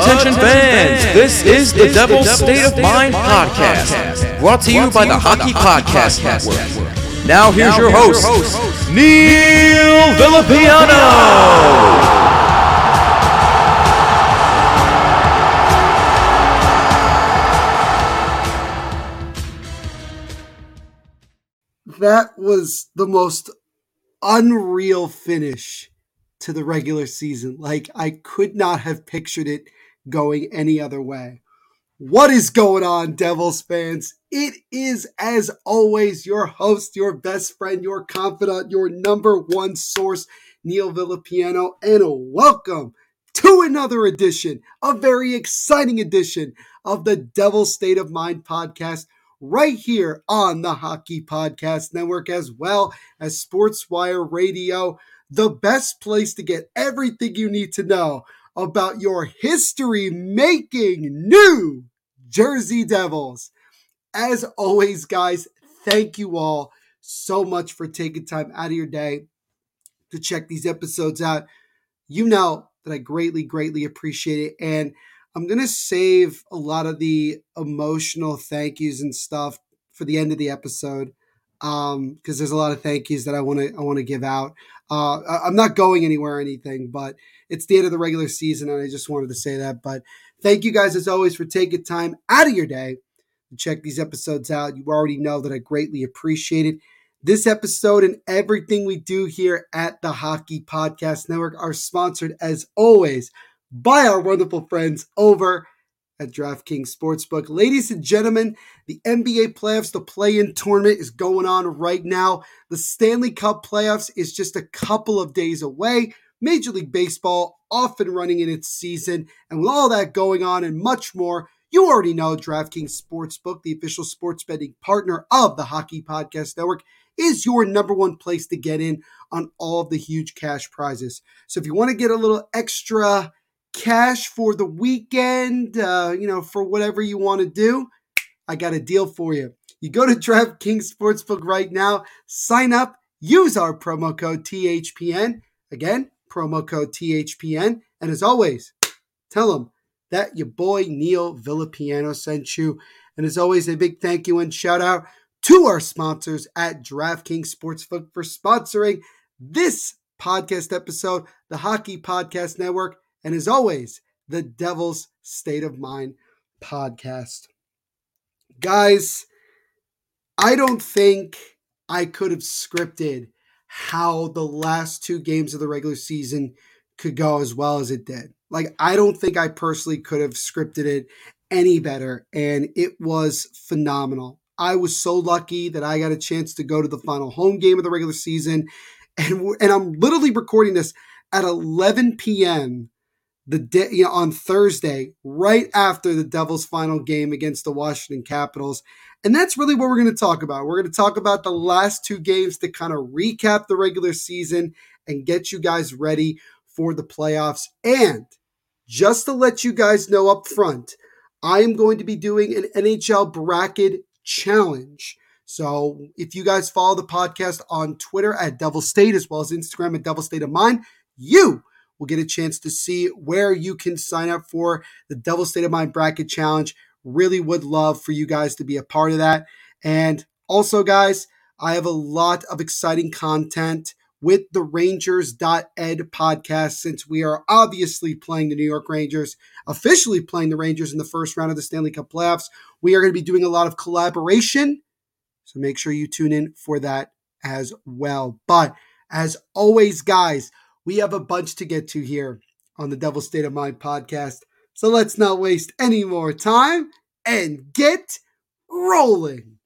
Attention fans, this is the Devil State of Mind Podcast, brought to you by the Hockey Podcast Network. Now here's your host, Neil Villapiano. That was the most unreal finish to the regular season. Like, I could not have pictured it going any other way. What is going on, Devils fans? It is, as always, your host, your best friend, your confidant, your number one source, Neil Villapiano, and welcome to another edition, a very exciting edition of the Devil's State of Mind podcast, right here on the Hockey Podcast Network, as well as SportsWire Radio, the best place to get everything you need to know about your history-making New Jersey Devils. As always, guys, thank you all so much for taking time out of your day to check these episodes out. You know that I greatly, greatly appreciate it, and I'm going to save a lot of the emotional thank yous and stuff for the end of the episode, because there's a lot of thank yous that I want to give out. I'm not going anywhere or anything, but it's the end of the regular season, and I just wanted to say that. But thank you guys, as always, for taking time out of your day to check these episodes out. You already know that I greatly appreciate it. This episode and everything we do here at the Hockey Podcast Network are sponsored, as always, by our wonderful friends over at DraftKings Sportsbook. Ladies and gentlemen, the NBA playoffs, the play-in tournament is going on right now. The Stanley Cup playoffs is just a couple of days away. Major League Baseball off and running in its season. And with all that going on and much more, you already know DraftKings Sportsbook, the official sports betting partner of the Hockey Podcast Network, is your number one place to get in on all of the huge cash prizes. So if you want to get a little extra cash for the weekend, for whatever you want to do, I got a deal for you. You go to DraftKings Sportsbook right now, sign up, use our promo code THPN. Again, promo code THPN. And as always, tell them that your boy Neil Villapiano sent you. And as always, a big thank you and shout out to our sponsors at DraftKings Sportsbook for sponsoring this podcast episode, the Hockey Podcast Network, and as always, the Devil's State of Mind podcast. Guys, I don't think I could have scripted how the last two games of the regular season could go as well as it did. Like, I don't think I personally could have scripted it any better, and it was phenomenal. I was so lucky that I got a chance to go to the final home game of the regular season, and I'm literally recording this at 11 p.m., the day, on Thursday, right after the Devils' final game against the Washington Capitals. And that's really what we're going to talk about. We're going to talk about the last two games to kind of recap the regular season and get you guys ready for the playoffs. And just to let you guys know up front, I am going to be doing an NHL bracket challenge. So if you guys follow the podcast on Twitter at Devil State, as well as Instagram at Devil State of Mind, you will get a chance to see where you can sign up for the Devil State of Mind Bracket Challenge. Really would love for you guys to be a part of that. And also, guys, I have a lot of exciting content with the Rangers.ed podcast, since we are obviously playing the New York Rangers, officially playing the Rangers in the first round of the Stanley Cup playoffs. We are going to be doing a lot of collaboration, so make sure you tune in for that as well. But as always, guys, we have a bunch to get to here on the Devil State of Mind podcast. So let's not waste any more time and get rolling.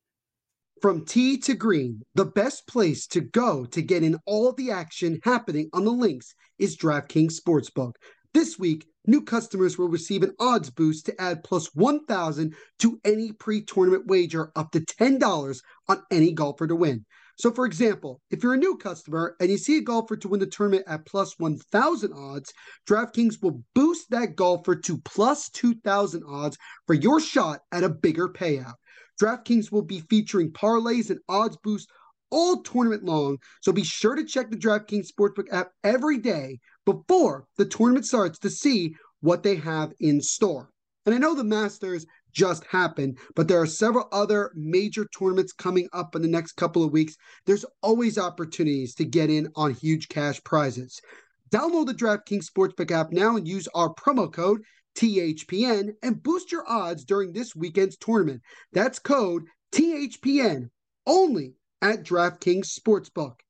From tea to green, the best place to go to get in all the action happening on the links is DraftKings Sportsbook. This week, New customers will receive an odds boost to add plus 1,000 to any pre-tournament wager up to $10 on any golfer to win. So, for example, if you're a new customer and you see a golfer to win the tournament at plus 1,000 odds, DraftKings will boost that golfer to plus 2,000 odds for your shot at a bigger payout. DraftKings will be featuring parlays and odds boosts all tournament long, so be sure to check the DraftKings Sportsbook app every day before the tournament starts to see what they have in store. And I know the Masters just happened, but there are several other major tournaments coming up in the next couple of weeks. There's always opportunities to get in on huge cash prizes. Download the DraftKings Sportsbook app now and use our promo code THPN and boost your odds during this weekend's tournament. That's code THPN only at DraftKings Sportsbook.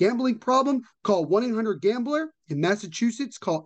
Gambling problem? Call 1-800-GAMBLER. In Massachusetts, call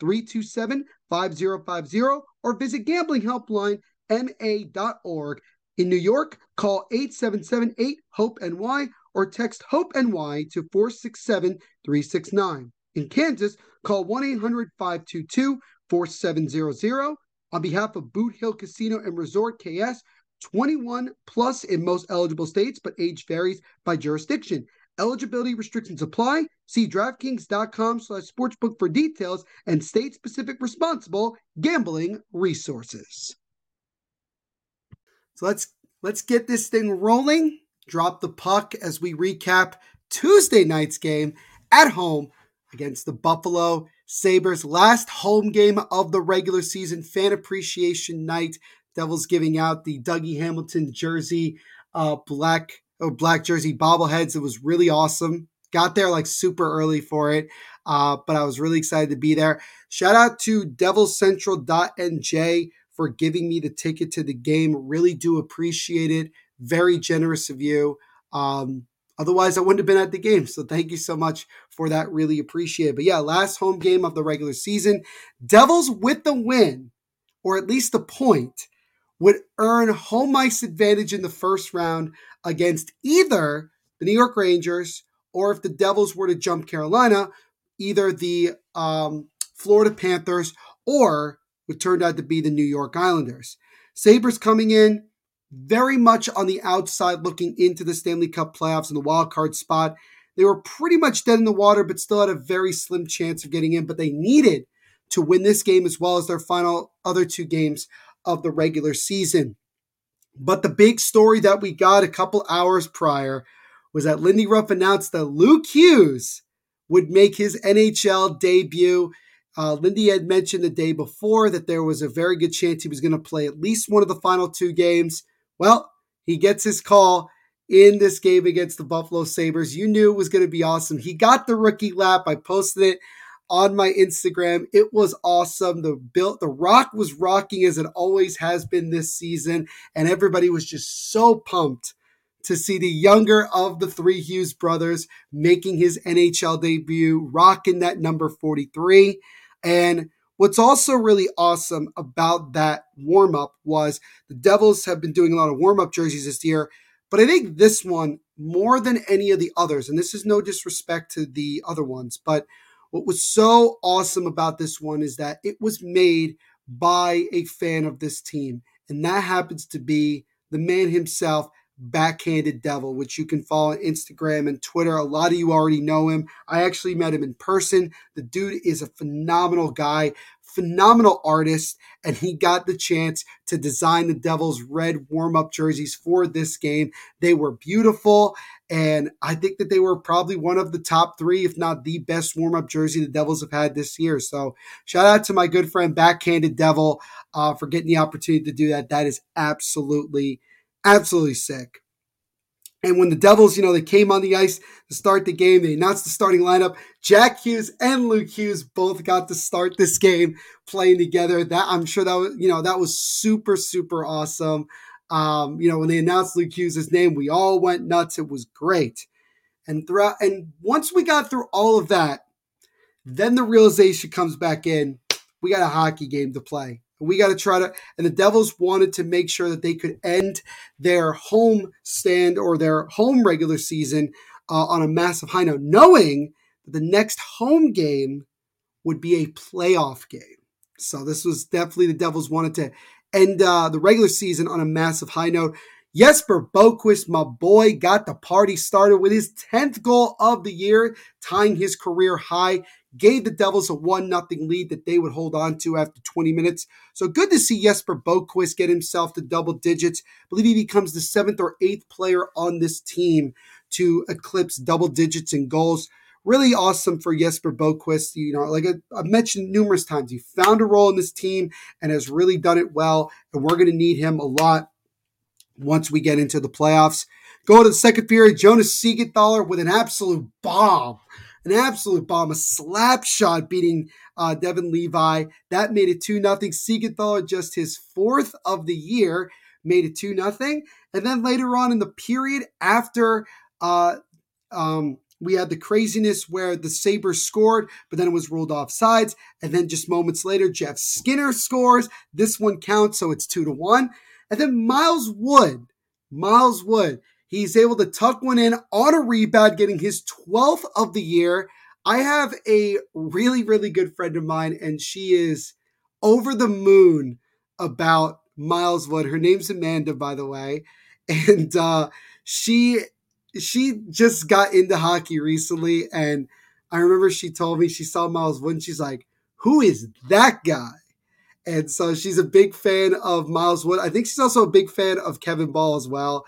800-327-5050 or visit gamblinghelplinema.org. In New York, call 877-8-HOPE-NY or text HOPE-NY to 467-369. In Kansas, call 1-800-522-4700. On behalf of Boot Hill Casino and Resort KS, 21 plus in most eligible states, but age varies by jurisdiction. Eligibility restrictions apply. See DraftKings.com/sportsbook for details and state-specific responsible gambling resources. So let's get this thing rolling. Drop the puck as we recap Tuesday night's game at home against the Buffalo Sabres. Last home game of the regular season, fan appreciation night. Devils giving out the Dougie Hamilton jersey, black jersey bobbleheads. It was really awesome. Got there like super early for it, but I was really excited to be there. Shout out to devilcentral.nj for giving me the ticket to the game. Really do appreciate it. Very generous of you. Otherwise, I wouldn't have been at the game. So thank you so much for that. Really appreciate it. But yeah, last home game of the regular season. Devils with the win, or at least a point, would earn home ice advantage in the first round against either the New York Rangers, or if the Devils were to jump Carolina, either the Florida Panthers or what turned out to be the New York Islanders. Sabres coming in very much on the outside looking into the Stanley Cup playoffs in the wild card spot. They were pretty much dead in the water, but still had a very slim chance of getting in, but they needed to win this game as well as their final other two games of the regular season. But the big story that we got a couple hours prior was that Lindy Ruff announced that Luke Hughes would make his NHL debut. Lindy had mentioned the day before that there was a very good chance he was going to play at least one of the final two games. Well, he gets his call in this game against the Buffalo Sabres. You knew it was going to be awesome. He got the rookie lap. I posted it on my Instagram. It was awesome. The Rock was rocking as it always has been this season, and everybody was just so pumped to see the younger of the three Hughes brothers making his NHL debut, rocking that number 43. And what's also really awesome about that warm-up was the Devils have been doing a lot of warm-up jerseys this year, but I think this one, more than any of the others, and this is no disrespect to the other ones, but what was so awesome about this one is that it was made by a fan of this team, and that happens to be the man himself, Backhanded Devil, which you can follow on Instagram and Twitter. A lot of you already know him. I actually met him in person. The dude is a phenomenal guy, phenomenal artist, and he got the chance to design the Devils' red warm-up jerseys for this game. They were beautiful, and I think that they were probably one of the top three, if not the best warm-up jersey the Devils have had this year. So shout out to my good friend Backhanded Devil for getting the opportunity to do that. That is absolutely sick. And when the Devils, they came on the ice to start the game, they announced the starting lineup. Jack Hughes and Luke Hughes both got to start this game playing together. That I'm sure that was super, super awesome. When they announced Luke Hughes' name, we all went nuts. It was great. And once we got through all of that, then the realization comes back in. We got a hockey game to play. And the Devils wanted to make sure that they could end their home stand or their home regular season on a massive high note, knowing that the next home game would be a playoff game. So this was definitely the Devils wanted to end the regular season on a massive high note. Jesper Boqvist, my boy, got the party started with his 10th goal of the year, tying his career high, gave the Devils a 1-0 lead that they would hold on to after 20 minutes. So good to see Jesper Boqvist get himself to double digits. I believe he becomes the 7th or 8th player on this team to eclipse double digits in goals. Really awesome for Jesper Boqvist. You know, like I've mentioned numerous times, he found a role in this team and has really done it well, and we're going to need him a lot once we get into the playoffs. Go to the second period, Jonas Siegenthaler with an absolute bomb, a slap shot beating Devin Levi. That made it 2-0. Siegenthaler, just his 4th of the year, made it 2-0. And then later on in the period after we had the craziness where the Sabres scored, but then it was ruled offsides. And then just moments later, Jeff Skinner scores. This one counts, so it's 2-1. And then Miles Wood, he's able to tuck one in on a rebound, getting his 12th of the year. I have a really, really good friend of mine, and she is over the moon about Miles Wood. Her name's Amanda, by the way. And she just got into hockey recently, and I remember she told me she saw Miles Wood, and she's like, who is that guy? And so she's a big fan of Miles Wood. I think she's also a big fan of Kevin Ball as well.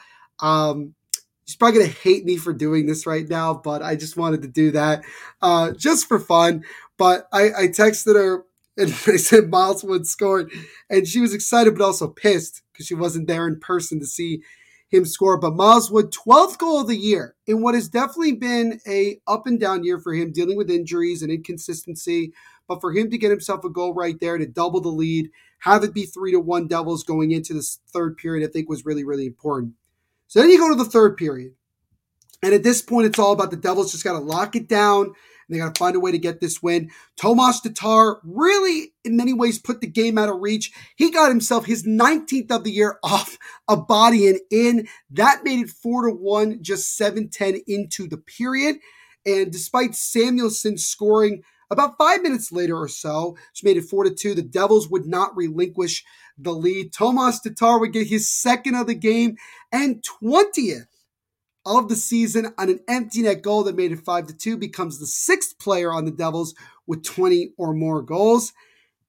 She's probably going to hate me for doing this right now, but I just wanted to do that just for fun. But I texted her and I said Miles Wood scored. And she was excited but also pissed because she wasn't there in person to see him score. But Miles Wood, 12th goal of the year in what has definitely been a up and down year for him, dealing with injuries and inconsistency. But for him to get himself a goal right there to double the lead, have it be 3-1 Devils going into this third period, I think was really, really important. So then you go to the third period. And at this point, it's all about the Devils just got to lock it down, and they got to find a way to get this win. Tomas Tatar really, in many ways, put the game out of reach. He got himself his 19th of the year off a body and in. That made it 4-1, just 7:10 into the period. And despite Samuelson scoring about 5 minutes later or so, which made it 4-2. The Devils would not relinquish the lead. Tomas Tatar would get his 2nd of the game and 20th of the season on an empty net goal that made it 5-2. Becomes the 6th player on the Devils with 20 or more goals.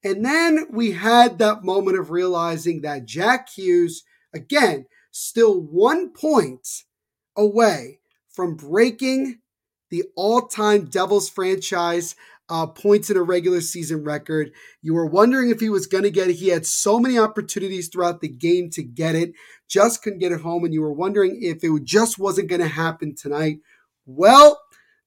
And then we had that moment of realizing that Jack Hughes, again, still 1 point away from breaking the all-time Devils franchise points in a regular season record. You were wondering if he was going to get it. He had so many opportunities throughout the game to get it, just couldn't get it home, and you were wondering if it just wasn't going to happen tonight. Well,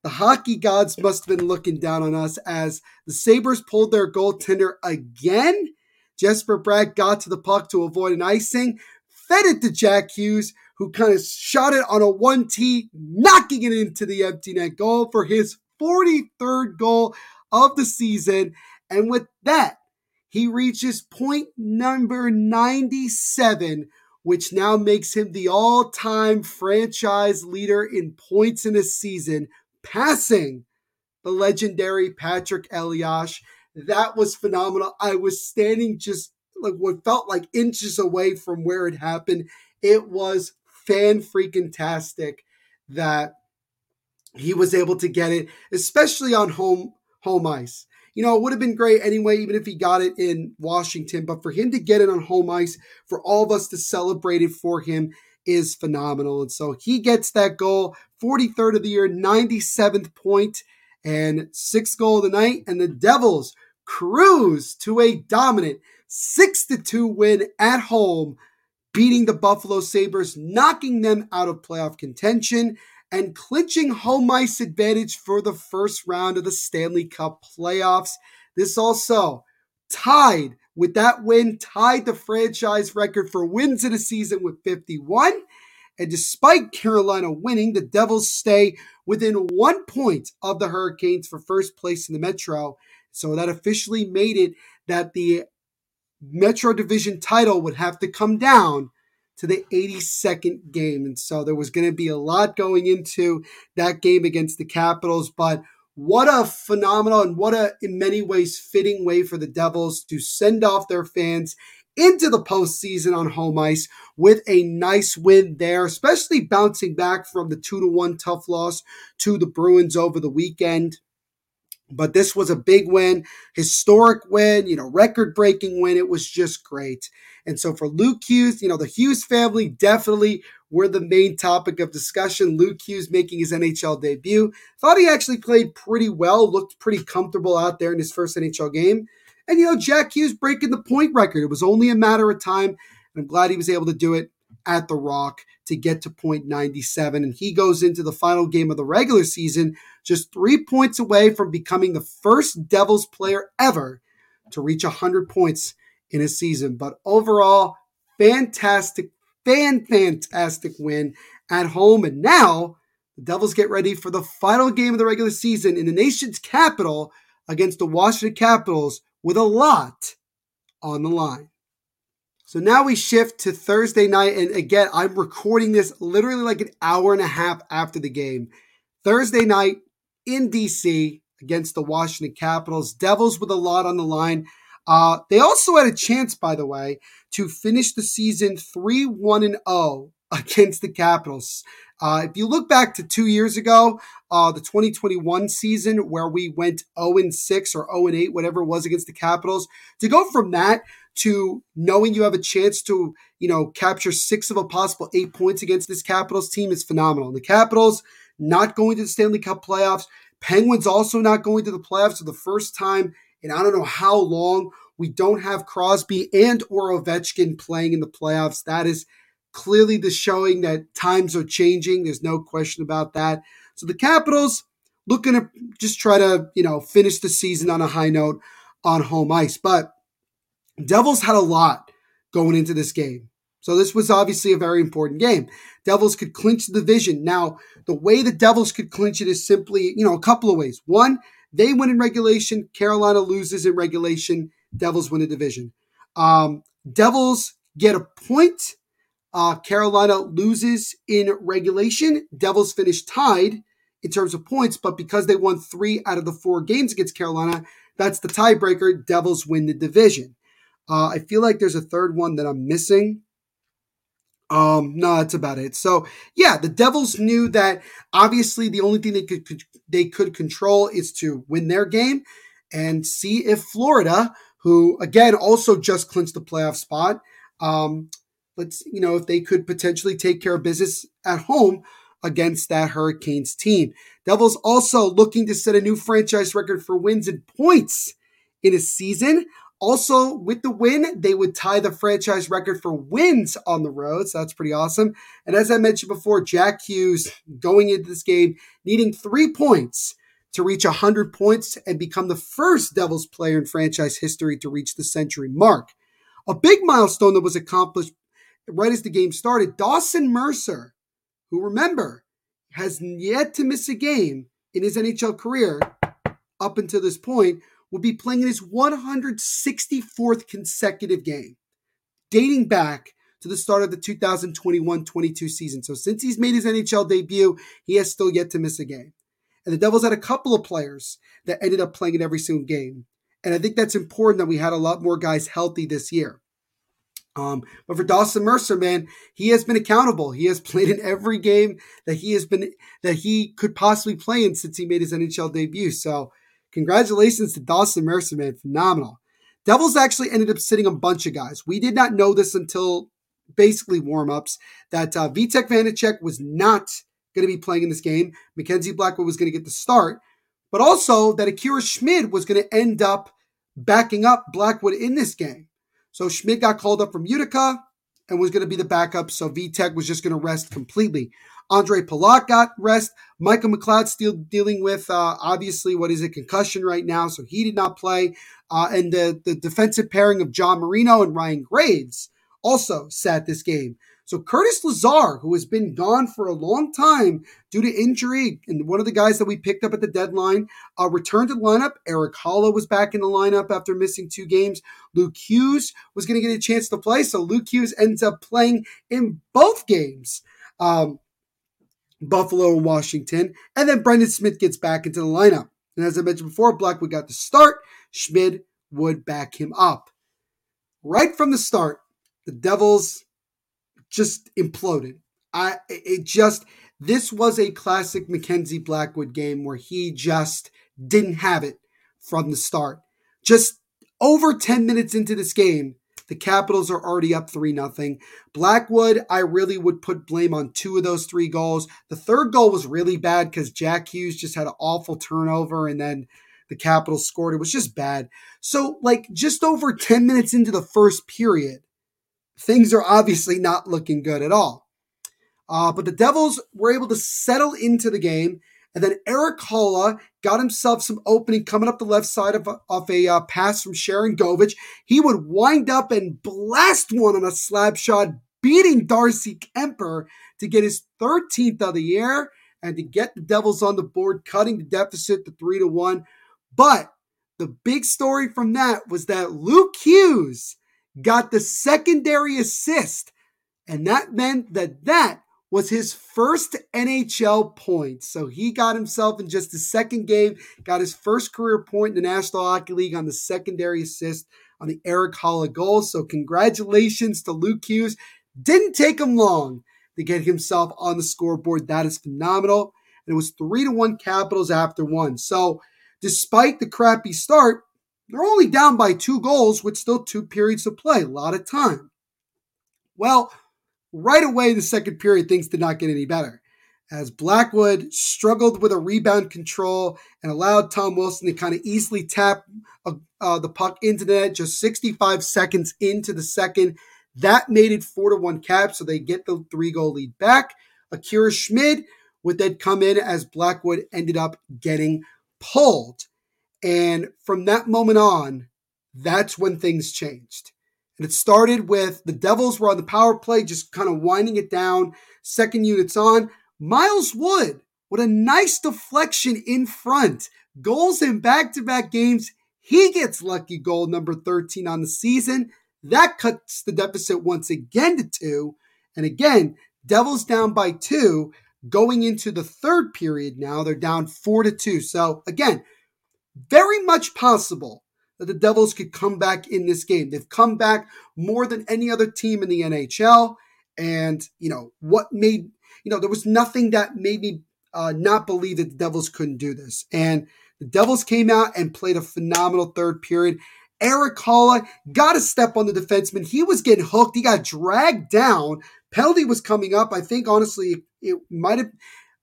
the hockey gods must have been looking down on us as the Sabres pulled their goaltender again. Jesper Bratt got to the puck to avoid an icing, fed it to Jack Hughes, who kind of shot it on a 1T, knocking it into the empty net goal for his 43rd goal of the season. And with that, he reaches point number 97, which now makes him the all-time franchise leader in points in a season, passing the legendary Patrick Elias. That was phenomenal. I was standing just like what felt like inches away from where it happened. It was fan-freaking-tastic that he was able to get it, especially on home ice. You know, it would have been great anyway, even if he got it in Washington. But for him to get it on home ice, for all of us to celebrate it for him, is phenomenal. And so he gets that goal, 43rd of the year, 97th point, and 6th goal of the night. And the Devils cruise to a dominant 6-2 win at home, beating the Buffalo Sabres, knocking them out of playoff contention, and clinching home ice advantage for the first round of the Stanley Cup playoffs. This also tied, with that win, tied the franchise record for wins in a season with 51. And despite Carolina winning, the Devils stay within 1 point of the Hurricanes for first place in the Metro. So that officially made it that the Metro Division title would have to come down to the 82nd game. And so there was going to be a lot going into that game against the Capitals, but What a phenomenal and what a, in many ways, fitting way for the Devils to send off their fans into the postseason on home ice with a nice win there, especially bouncing back from the 2-1 tough loss to the Bruins over the weekend. But this was a big win, historic win, record-breaking win. It was just great. And so for Luke Hughes, the Hughes family definitely were the main topic of discussion. Luke Hughes making his NHL debut. Thought he actually played pretty well, looked pretty comfortable out there in his first NHL game. And, Jack Hughes breaking the point record. It was only a matter of time, and I'm glad he was able to do it at the Rock to get to .97, and he goes into the final game of the regular season just 3 points away from becoming the first Devils player ever to reach 100 points in a season. But overall, fantastic win at home, and now the Devils get ready for the final game of the regular season in the nation's capital against the Washington Capitals with a lot on the line. So now we shift to Thursday night, and again, I'm recording this literally like an hour and a half after the game. Thursday night in D.C. against the Washington Capitals. Devils with a lot on the line. They also had a chance, by the way, to finish the season 3-1-0 against the Capitals. If you look back to 2 years ago, the 2021 season where we went 0-6 or 0-8, whatever it was, against the Capitals, to go from that to knowing you have a chance to, capture 6 of a possible 8 points against this Capitals team is phenomenal. And the Capitals not going to the Stanley Cup playoffs. Penguins also not going to the playoffs for the first time in I don't know how long. We don't have Crosby and or Ovechkin playing in the playoffs. That is clearly the showing that times are changing. There's no question about that. So the Capitals looking to just try to, finish the season on a high note on home ice. But Devils had a lot going into this game. So this was obviously a very important game. Devils could clinch the division. Now, the way the Devils could clinch it is simply, a couple of ways. One, they win in regulation. Carolina loses in regulation. Devils win a division. Devils get a point. Carolina loses in regulation. Devils finish tied in terms of points, but because they won 3 out of the 4 games against Carolina, that's the tiebreaker. Devils win the division. I feel like there's a third one that I'm missing. No, that's about it. So, yeah, the Devils knew that obviously the only thing they could control is to win their game and see if Florida, who, again, also just clinched the playoff spot, if they could potentially take care of business at home against that Hurricanes team. Devils also looking to set a new franchise record for wins and points in a season. Also, with the win, they would tie the franchise record for wins on the road, so that's pretty awesome. And as I mentioned before, Jack Hughes going into this game needing 3 points to reach 100 points and become the first Devils player in franchise history to reach the century mark. A big milestone that was accomplished right as the game started. Dawson Mercer, who, remember, has yet to miss a game in his NHL career up until this point, will be playing in his 164th consecutive game, dating back to the start of the 2021-22 season. So since he's made his NHL debut, he has still yet to miss a game. And the Devils had a couple of players that ended up playing in every single game. And I think that's important that we had a lot more guys healthy this year. But for Dawson Mercer, man, he has been accountable. He has played in every game that he could possibly play in since he made his NHL debut. So congratulations to Dawson Mercer, man. Phenomenal. Devils actually ended up sitting a bunch of guys. We did not know this until basically warm-ups that Vitek Vanacek was not going to be playing in this game. Mackenzie Blackwood was going to get the start, but also that Akira Schmid was going to end up backing up Blackwood in this game. So Schmid got called up from Utica and was going to be the backup, so Vitek was just going to rest completely. Andre Palat got rest. Michael McLeod still dealing with, obviously, what is a concussion right now, so he did not play. And the defensive pairing of John Marino and Ryan Graves also sat this game. So Curtis Lazar, who has been gone for a long time due to injury, and one of the guys that we picked up at the deadline, returned to the lineup. Erik Haula was back in the lineup after missing 2 games. Luke Hughes was going to get a chance to play, so Luke Hughes ends up playing in both games. Buffalo and Washington, and then Brendan Smith gets back into the lineup. And as I mentioned before, Blackwood got the start. Schmid would back him up. Right from the start, the Devils just imploded. This was a classic Mackenzie Blackwood game where he just didn't have it from the start. Just over 10 minutes into this game, the Capitals are already up 3-0. Blackwood, I really would put blame on two of those three goals. The third goal was really bad because Jack Hughes just had an awful turnover, and then the Capitals scored. It was just bad. So, just over 10 minutes into the first period, things are obviously not looking good at all. But the Devils were able to settle into the game. And then Erik Haula got himself some opening coming up the left side of a pass from Sharon Govich. He would wind up and blast one on a slap shot, beating Darcy Kemper to get his 13th of the year and to get the Devils on the board, cutting the deficit to 3-1. But the big story from that was that Luke Hughes got the secondary assist, and that meant that was his first NHL point. So he got himself in just his second game, got his first career point in the National Hockey League on the secondary assist on the Erik Haula goal. So congratulations to Luke Hughes. Didn't take him long to get himself on the scoreboard. That is phenomenal. And it was 3-1 Capitals after one. So despite the crappy start, they're only down by 2 goals with still 2 periods to play. A lot of time. Well, right away in the second period, things did not get any better as Blackwood struggled with a rebound control and allowed Tom Wilson to kind of easily tap the puck into the net just 65 seconds into the second. That made it 4-1 Cap, so they get the 3-goal lead back. Akira Schmid would then come in as Blackwood ended up getting pulled. And from that moment on, that's when things changed. And it started with the Devils were on the power play, just kind of winding it down. Second unit's on. Miles Wood with a nice deflection in front. Goals in back-to-back games. He gets lucky goal number 13 on the season. That cuts the deficit once again to 2. And again, Devils down by 2. Going into the third period now, they're down 4-2. So again, very much possible that the Devils could come back in this game. They've come back more than any other team in the NHL. And, there was nothing that made me not believe that the Devils couldn't do this. And the Devils came out and played a phenomenal third period. Erik Haula got a step on the defenseman. He was getting hooked. He got dragged down. Penalty was coming up. I think, honestly, it might have.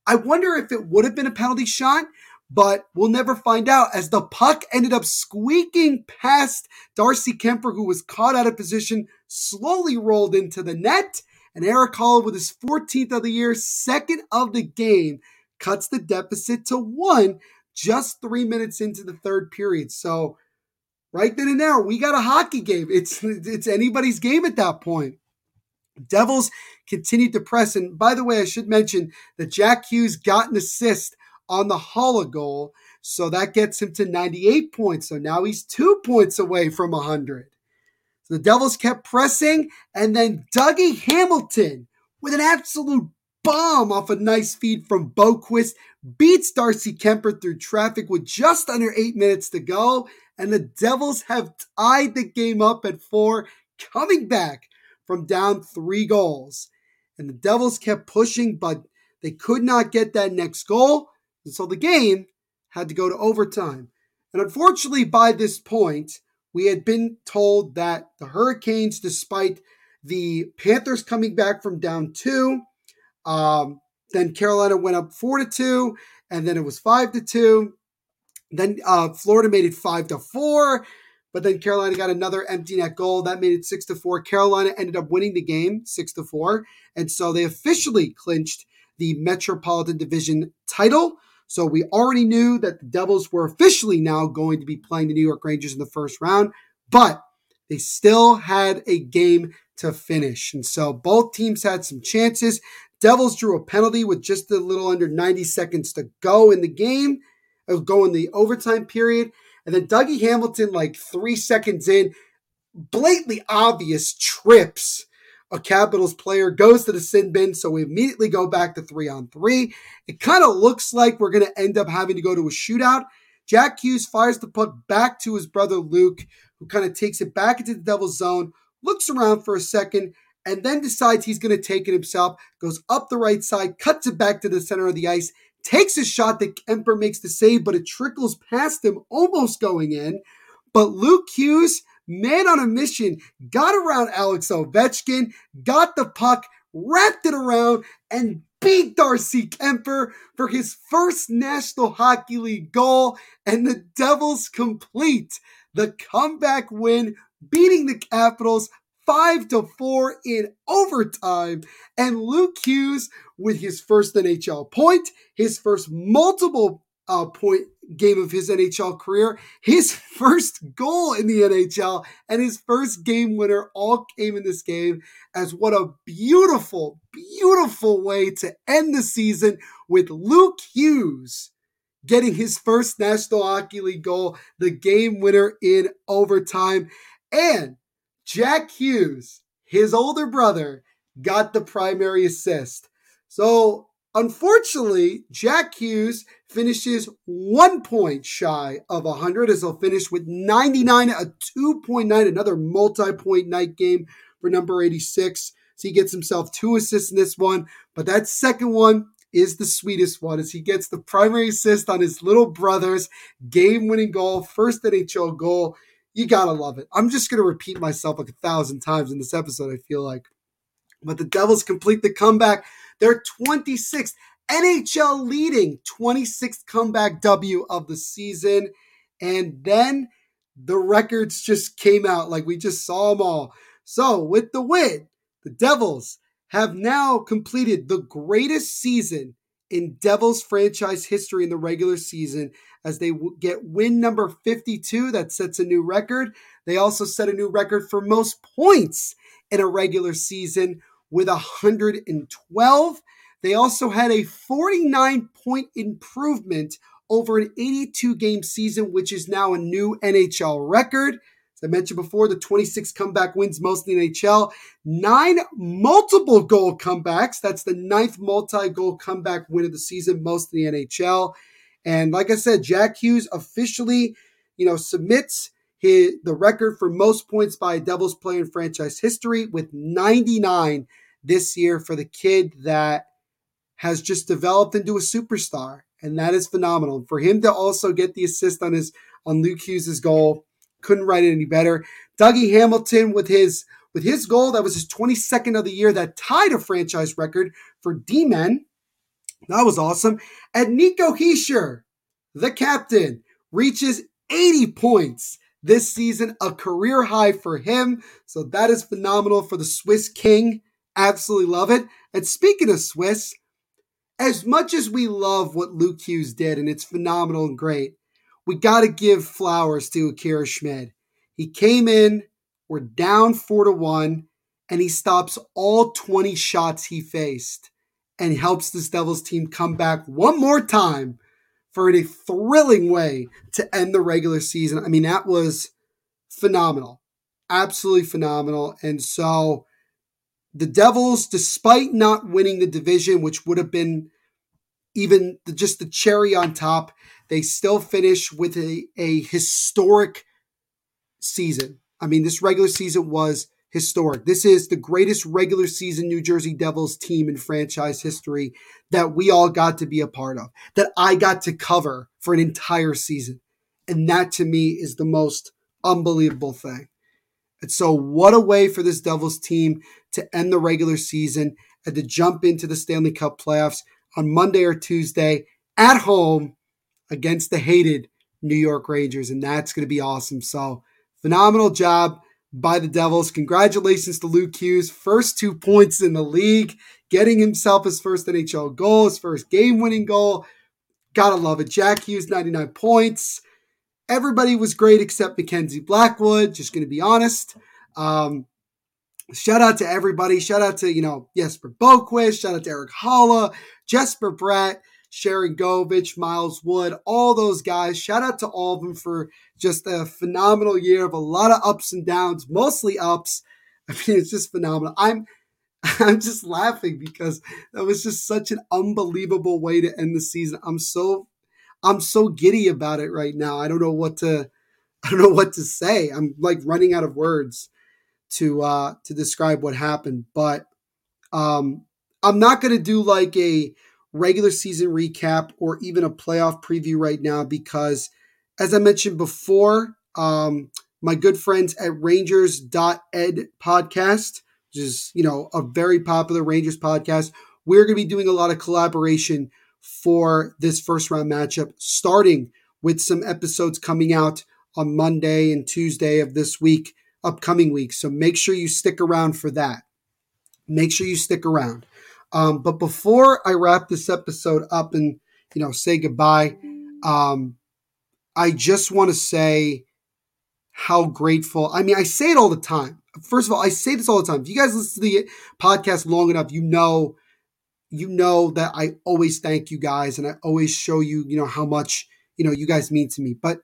I wonder if it would have been a penalty shot. But we'll never find out as the puck ended up squeaking past Darcy Kemper, who was caught out of position, slowly rolled into the net. And Erik Haula, with his 14th of the year, second of the game, cuts the deficit to 1 just 3 minutes into the third period. So right then and there, we got a hockey game. It's anybody's game at that point. Devils continued to press. And by the way, I should mention that Jack Hughes got an assist on the Haula goal, so that gets him to 98 points. So now he's 2 points away from 100. So the Devils kept pressing, and then Dougie Hamilton, with an absolute bomb off a nice feed from Boqvist, beats Darcy Kemper through traffic with just under 8 minutes to go, and the Devils have tied the game up at 4, coming back from down 3 goals. And the Devils kept pushing, but they could not get that next goal. And so the game had to go to overtime. And unfortunately, by this point, we had been told that the Hurricanes, despite the Panthers coming back from down 2, then Carolina went up 4-2, and then it was 5-2. Then Florida made it 5-4, but then Carolina got another empty net goal. That made it 6-4. Carolina ended up winning the game 6-4, and so they officially clinched the Metropolitan Division title. So we already knew that the Devils were officially now going to be playing the New York Rangers in the first round, but they still had a game to finish. And so both teams had some chances. Devils drew a penalty with just a little under 90 seconds to go in the game, go in the overtime period. And then Dougie Hamilton, 3 seconds in, blatantly obvious trips a Capitals player, goes to the sin bin, so we immediately go back to 3-on-3. It kind of looks like we're going to end up having to go to a shootout Jack Hughes fires the puck back to his brother Luke, who kind of takes it back into the Devil's zone, looks around for a second, and then decides he's going to take it himself, goes up the right side, cuts it back to the center of the ice, takes a shot that Kemper makes the save, but it trickles past him, almost going in. But Luke Hughes, man on a mission, got around Alex Ovechkin, got the puck, wrapped it around, and beat Darcy Kemper for his first National Hockey League goal, and the Devils complete the comeback win, beating the Capitals 5-4 in overtime. And Luke Hughes, with his first NHL point, his first multiple point game of his NHL career, his first goal in the NHL, and his first game winner all came in this game. As what a beautiful, beautiful way to end the season, with Luke Hughes getting his first National Hockey League goal, the game winner in overtime. And Jack Hughes, his older brother, got the primary assist. So, unfortunately, Jack Hughes finishes 1 point shy of 100, as he'll finish with 99, a 2.9, another multi-point night game for number 86. So he gets himself 2 assists in this one, but that second one is the sweetest one, as he gets the primary assist on his little brother's game-winning goal, first NHL goal. You gotta love it. I'm just gonna repeat myself like 1,000 times in this episode, I feel like. But the Devils complete the comeback. Their 26th NHL leading 26th comeback W of the season. And then the records just came out, like we just saw them all. So with the win, the Devils have now completed the greatest season in Devils franchise history in the regular season, as they get win number 52. That sets a new record. They also set a new record for most points in a regular season with 112. They also had a 49-point improvement over an 82-game season, which is now a new NHL record. As I mentioned before, the 26 comeback wins, mostly in NHL. 9 multiple-goal comebacks. That's the 9th multi-goal comeback win of the season, mostly in NHL. And like I said, Jack Hughes officially, submits the record for most points by a Devils player in franchise history with 99 this year, for the kid that has just developed into a superstar. And that is phenomenal. For him to also get the assist on Luke Hughes' goal, couldn't write it any better. Dougie Hamilton with his goal, that was his 22nd of the year, that tied a franchise record for D-men. That was awesome. And Nico Hischier, the captain, reaches 80 points this season, a career high for him. So that is phenomenal for the Swiss King. Absolutely love it. And speaking of Swiss, as much as we love what Luke Hughes did, and it's phenomenal and great, we got to give flowers to Akira Schmid. He came in, we're down 4-1, and he stops all 20 shots he faced and helps this Devils team come back one more time for a thrilling way to end the regular season. I mean, that was phenomenal. Absolutely phenomenal. And so the Devils, despite not winning the division, which would have been even just the cherry on top, they still finish with a historic season. I mean, this regular season was historic. This is the greatest regular season New Jersey Devils team in franchise history that we all got to be a part of, that I got to cover for an entire season. And that, to me, is the most unbelievable thing. And so what a way for this Devils team to end the regular season and to jump into the Stanley Cup playoffs on Monday or Tuesday at home against the hated New York Rangers. And that's going to be awesome. So phenomenal job by the Devils. Congratulations to Luke Hughes. First 2 points in the league, getting himself his first NHL goal, his first game-winning goal. Gotta love it. Jack Hughes, 99 points. Everybody was great except Mackenzie Blackwood, just going to be honest. Shout out to everybody. Shout out to, Jesper Boqvist. Shout out to Erik Haula, Jesper Bratt, Sharon Govich, Miles Wood, all those guys. Shout out to all of them for just a phenomenal year of a lot of ups and downs, mostly ups. I mean, it's just phenomenal. I'm just laughing because that was just such an unbelievable way to end the season. I'm so I'm so giddy about it right now. I don't know what to say. I'm like running out of words to describe what happened, but I'm not going to do like a regular season recap or even a playoff preview right now, because as I mentioned before, my good friends at Rangers.ed podcast, which is, a very popular Rangers podcast, we're going to be doing a lot of collaboration for this first round matchup, starting with some episodes coming out on Monday and Tuesday of this week, upcoming week. So make sure you stick around for that. Make sure you stick around. But before I wrap this episode up and, say goodbye, I just want to say how grateful. I mean, I say it all the time. First of all, I say this all the time. If you guys listen to the podcast long enough, you know that I always thank you guys and I always show you, how much, you guys mean to me. But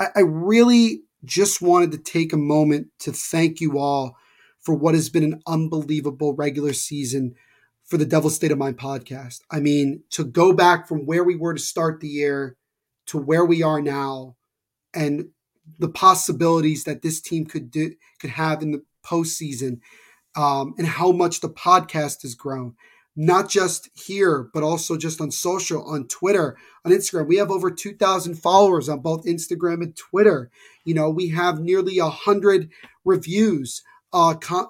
I really just wanted to take a moment to thank you all for what has been an unbelievable regular season for the Devil State of Mind podcast. I mean, to go back from where we were to start the year to where we are now and the possibilities that this team could have in the postseason, and how much the podcast has grown, not just here, but also just on social, on Twitter, on Instagram. We have over 2,000 followers on both Instagram and Twitter. We have nearly 100 reviews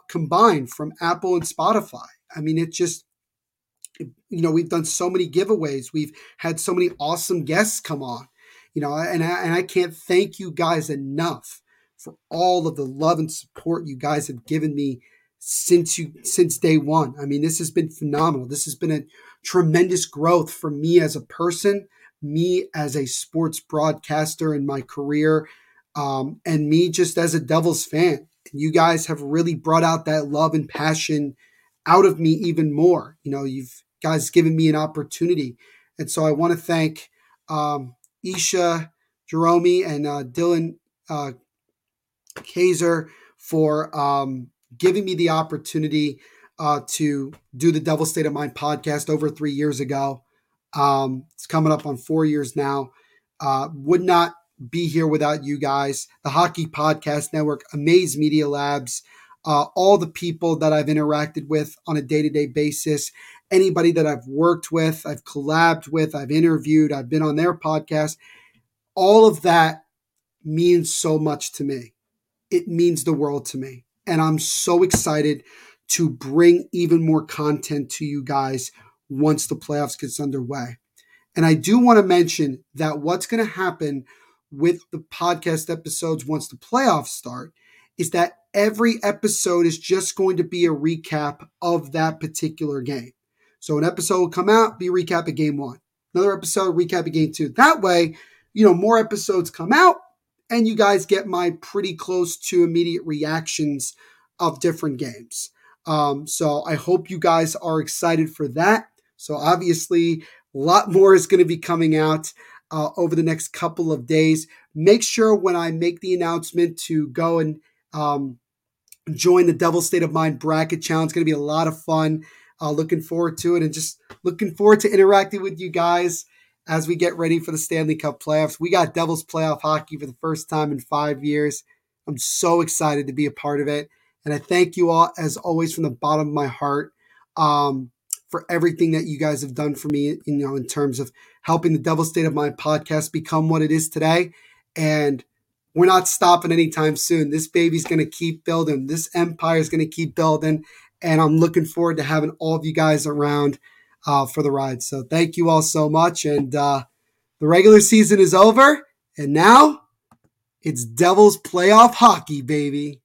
combined from Apple and Spotify. I mean, it just, we've done so many giveaways. We've had so many awesome guests come on, and I can't thank you guys enough for all of the love and support you guys have given me since day one. I mean, this has been phenomenal. This has been a tremendous growth for me as a person, me as a sports broadcaster in my career, and me just as a Devils fan. And you guys have really brought out that love and passion out of me even more. You've guys given me an opportunity. And so I want to thank Isha, Jeromy, and Dylan Kaiser for giving me the opportunity to do the Devil State of Mind podcast over 3 years ago. It's coming up on 4 years now. Would not be here without you guys. The Hockey Podcast Network, Amaze Media Labs, all the people that I've interacted with on a day-to-day basis, anybody that I've worked with, I've collabed with, I've interviewed, I've been on their podcast. All of that means so much to me. It means the world to me. And I'm so excited to bring even more content to you guys once the playoffs gets underway. And I do want to mention that what's going to happen with the podcast episodes once the playoffs start is that every episode is just going to be a recap of that particular game. So an episode will come out, be a recap of game one. Another episode, recap of game two. That way, more episodes come out and you guys get my pretty close to immediate reactions of different games. So I hope you guys are excited for that. So obviously, a lot more is going to be coming out over the next couple of days. Make sure when I make the announcement to go and join the Devil State of Mind Bracket Challenge. It's going to be a lot of fun. Looking forward to it and just looking forward to interacting with you guys as we get ready for the Stanley Cup playoffs. We got Devils playoff hockey for the first time in 5 years. I'm so excited to be a part of it. And I thank you all, as always, from the bottom of my heart for everything that you guys have done for me, in terms of helping the Devil State of Mind podcast become what it is today. And we're not stopping anytime soon. This baby's going to keep building. This empire is going to keep building. And I'm looking forward to having all of you guys around for the ride. So thank you all so much. And the regular season is over. And now it's Devils playoff hockey, baby.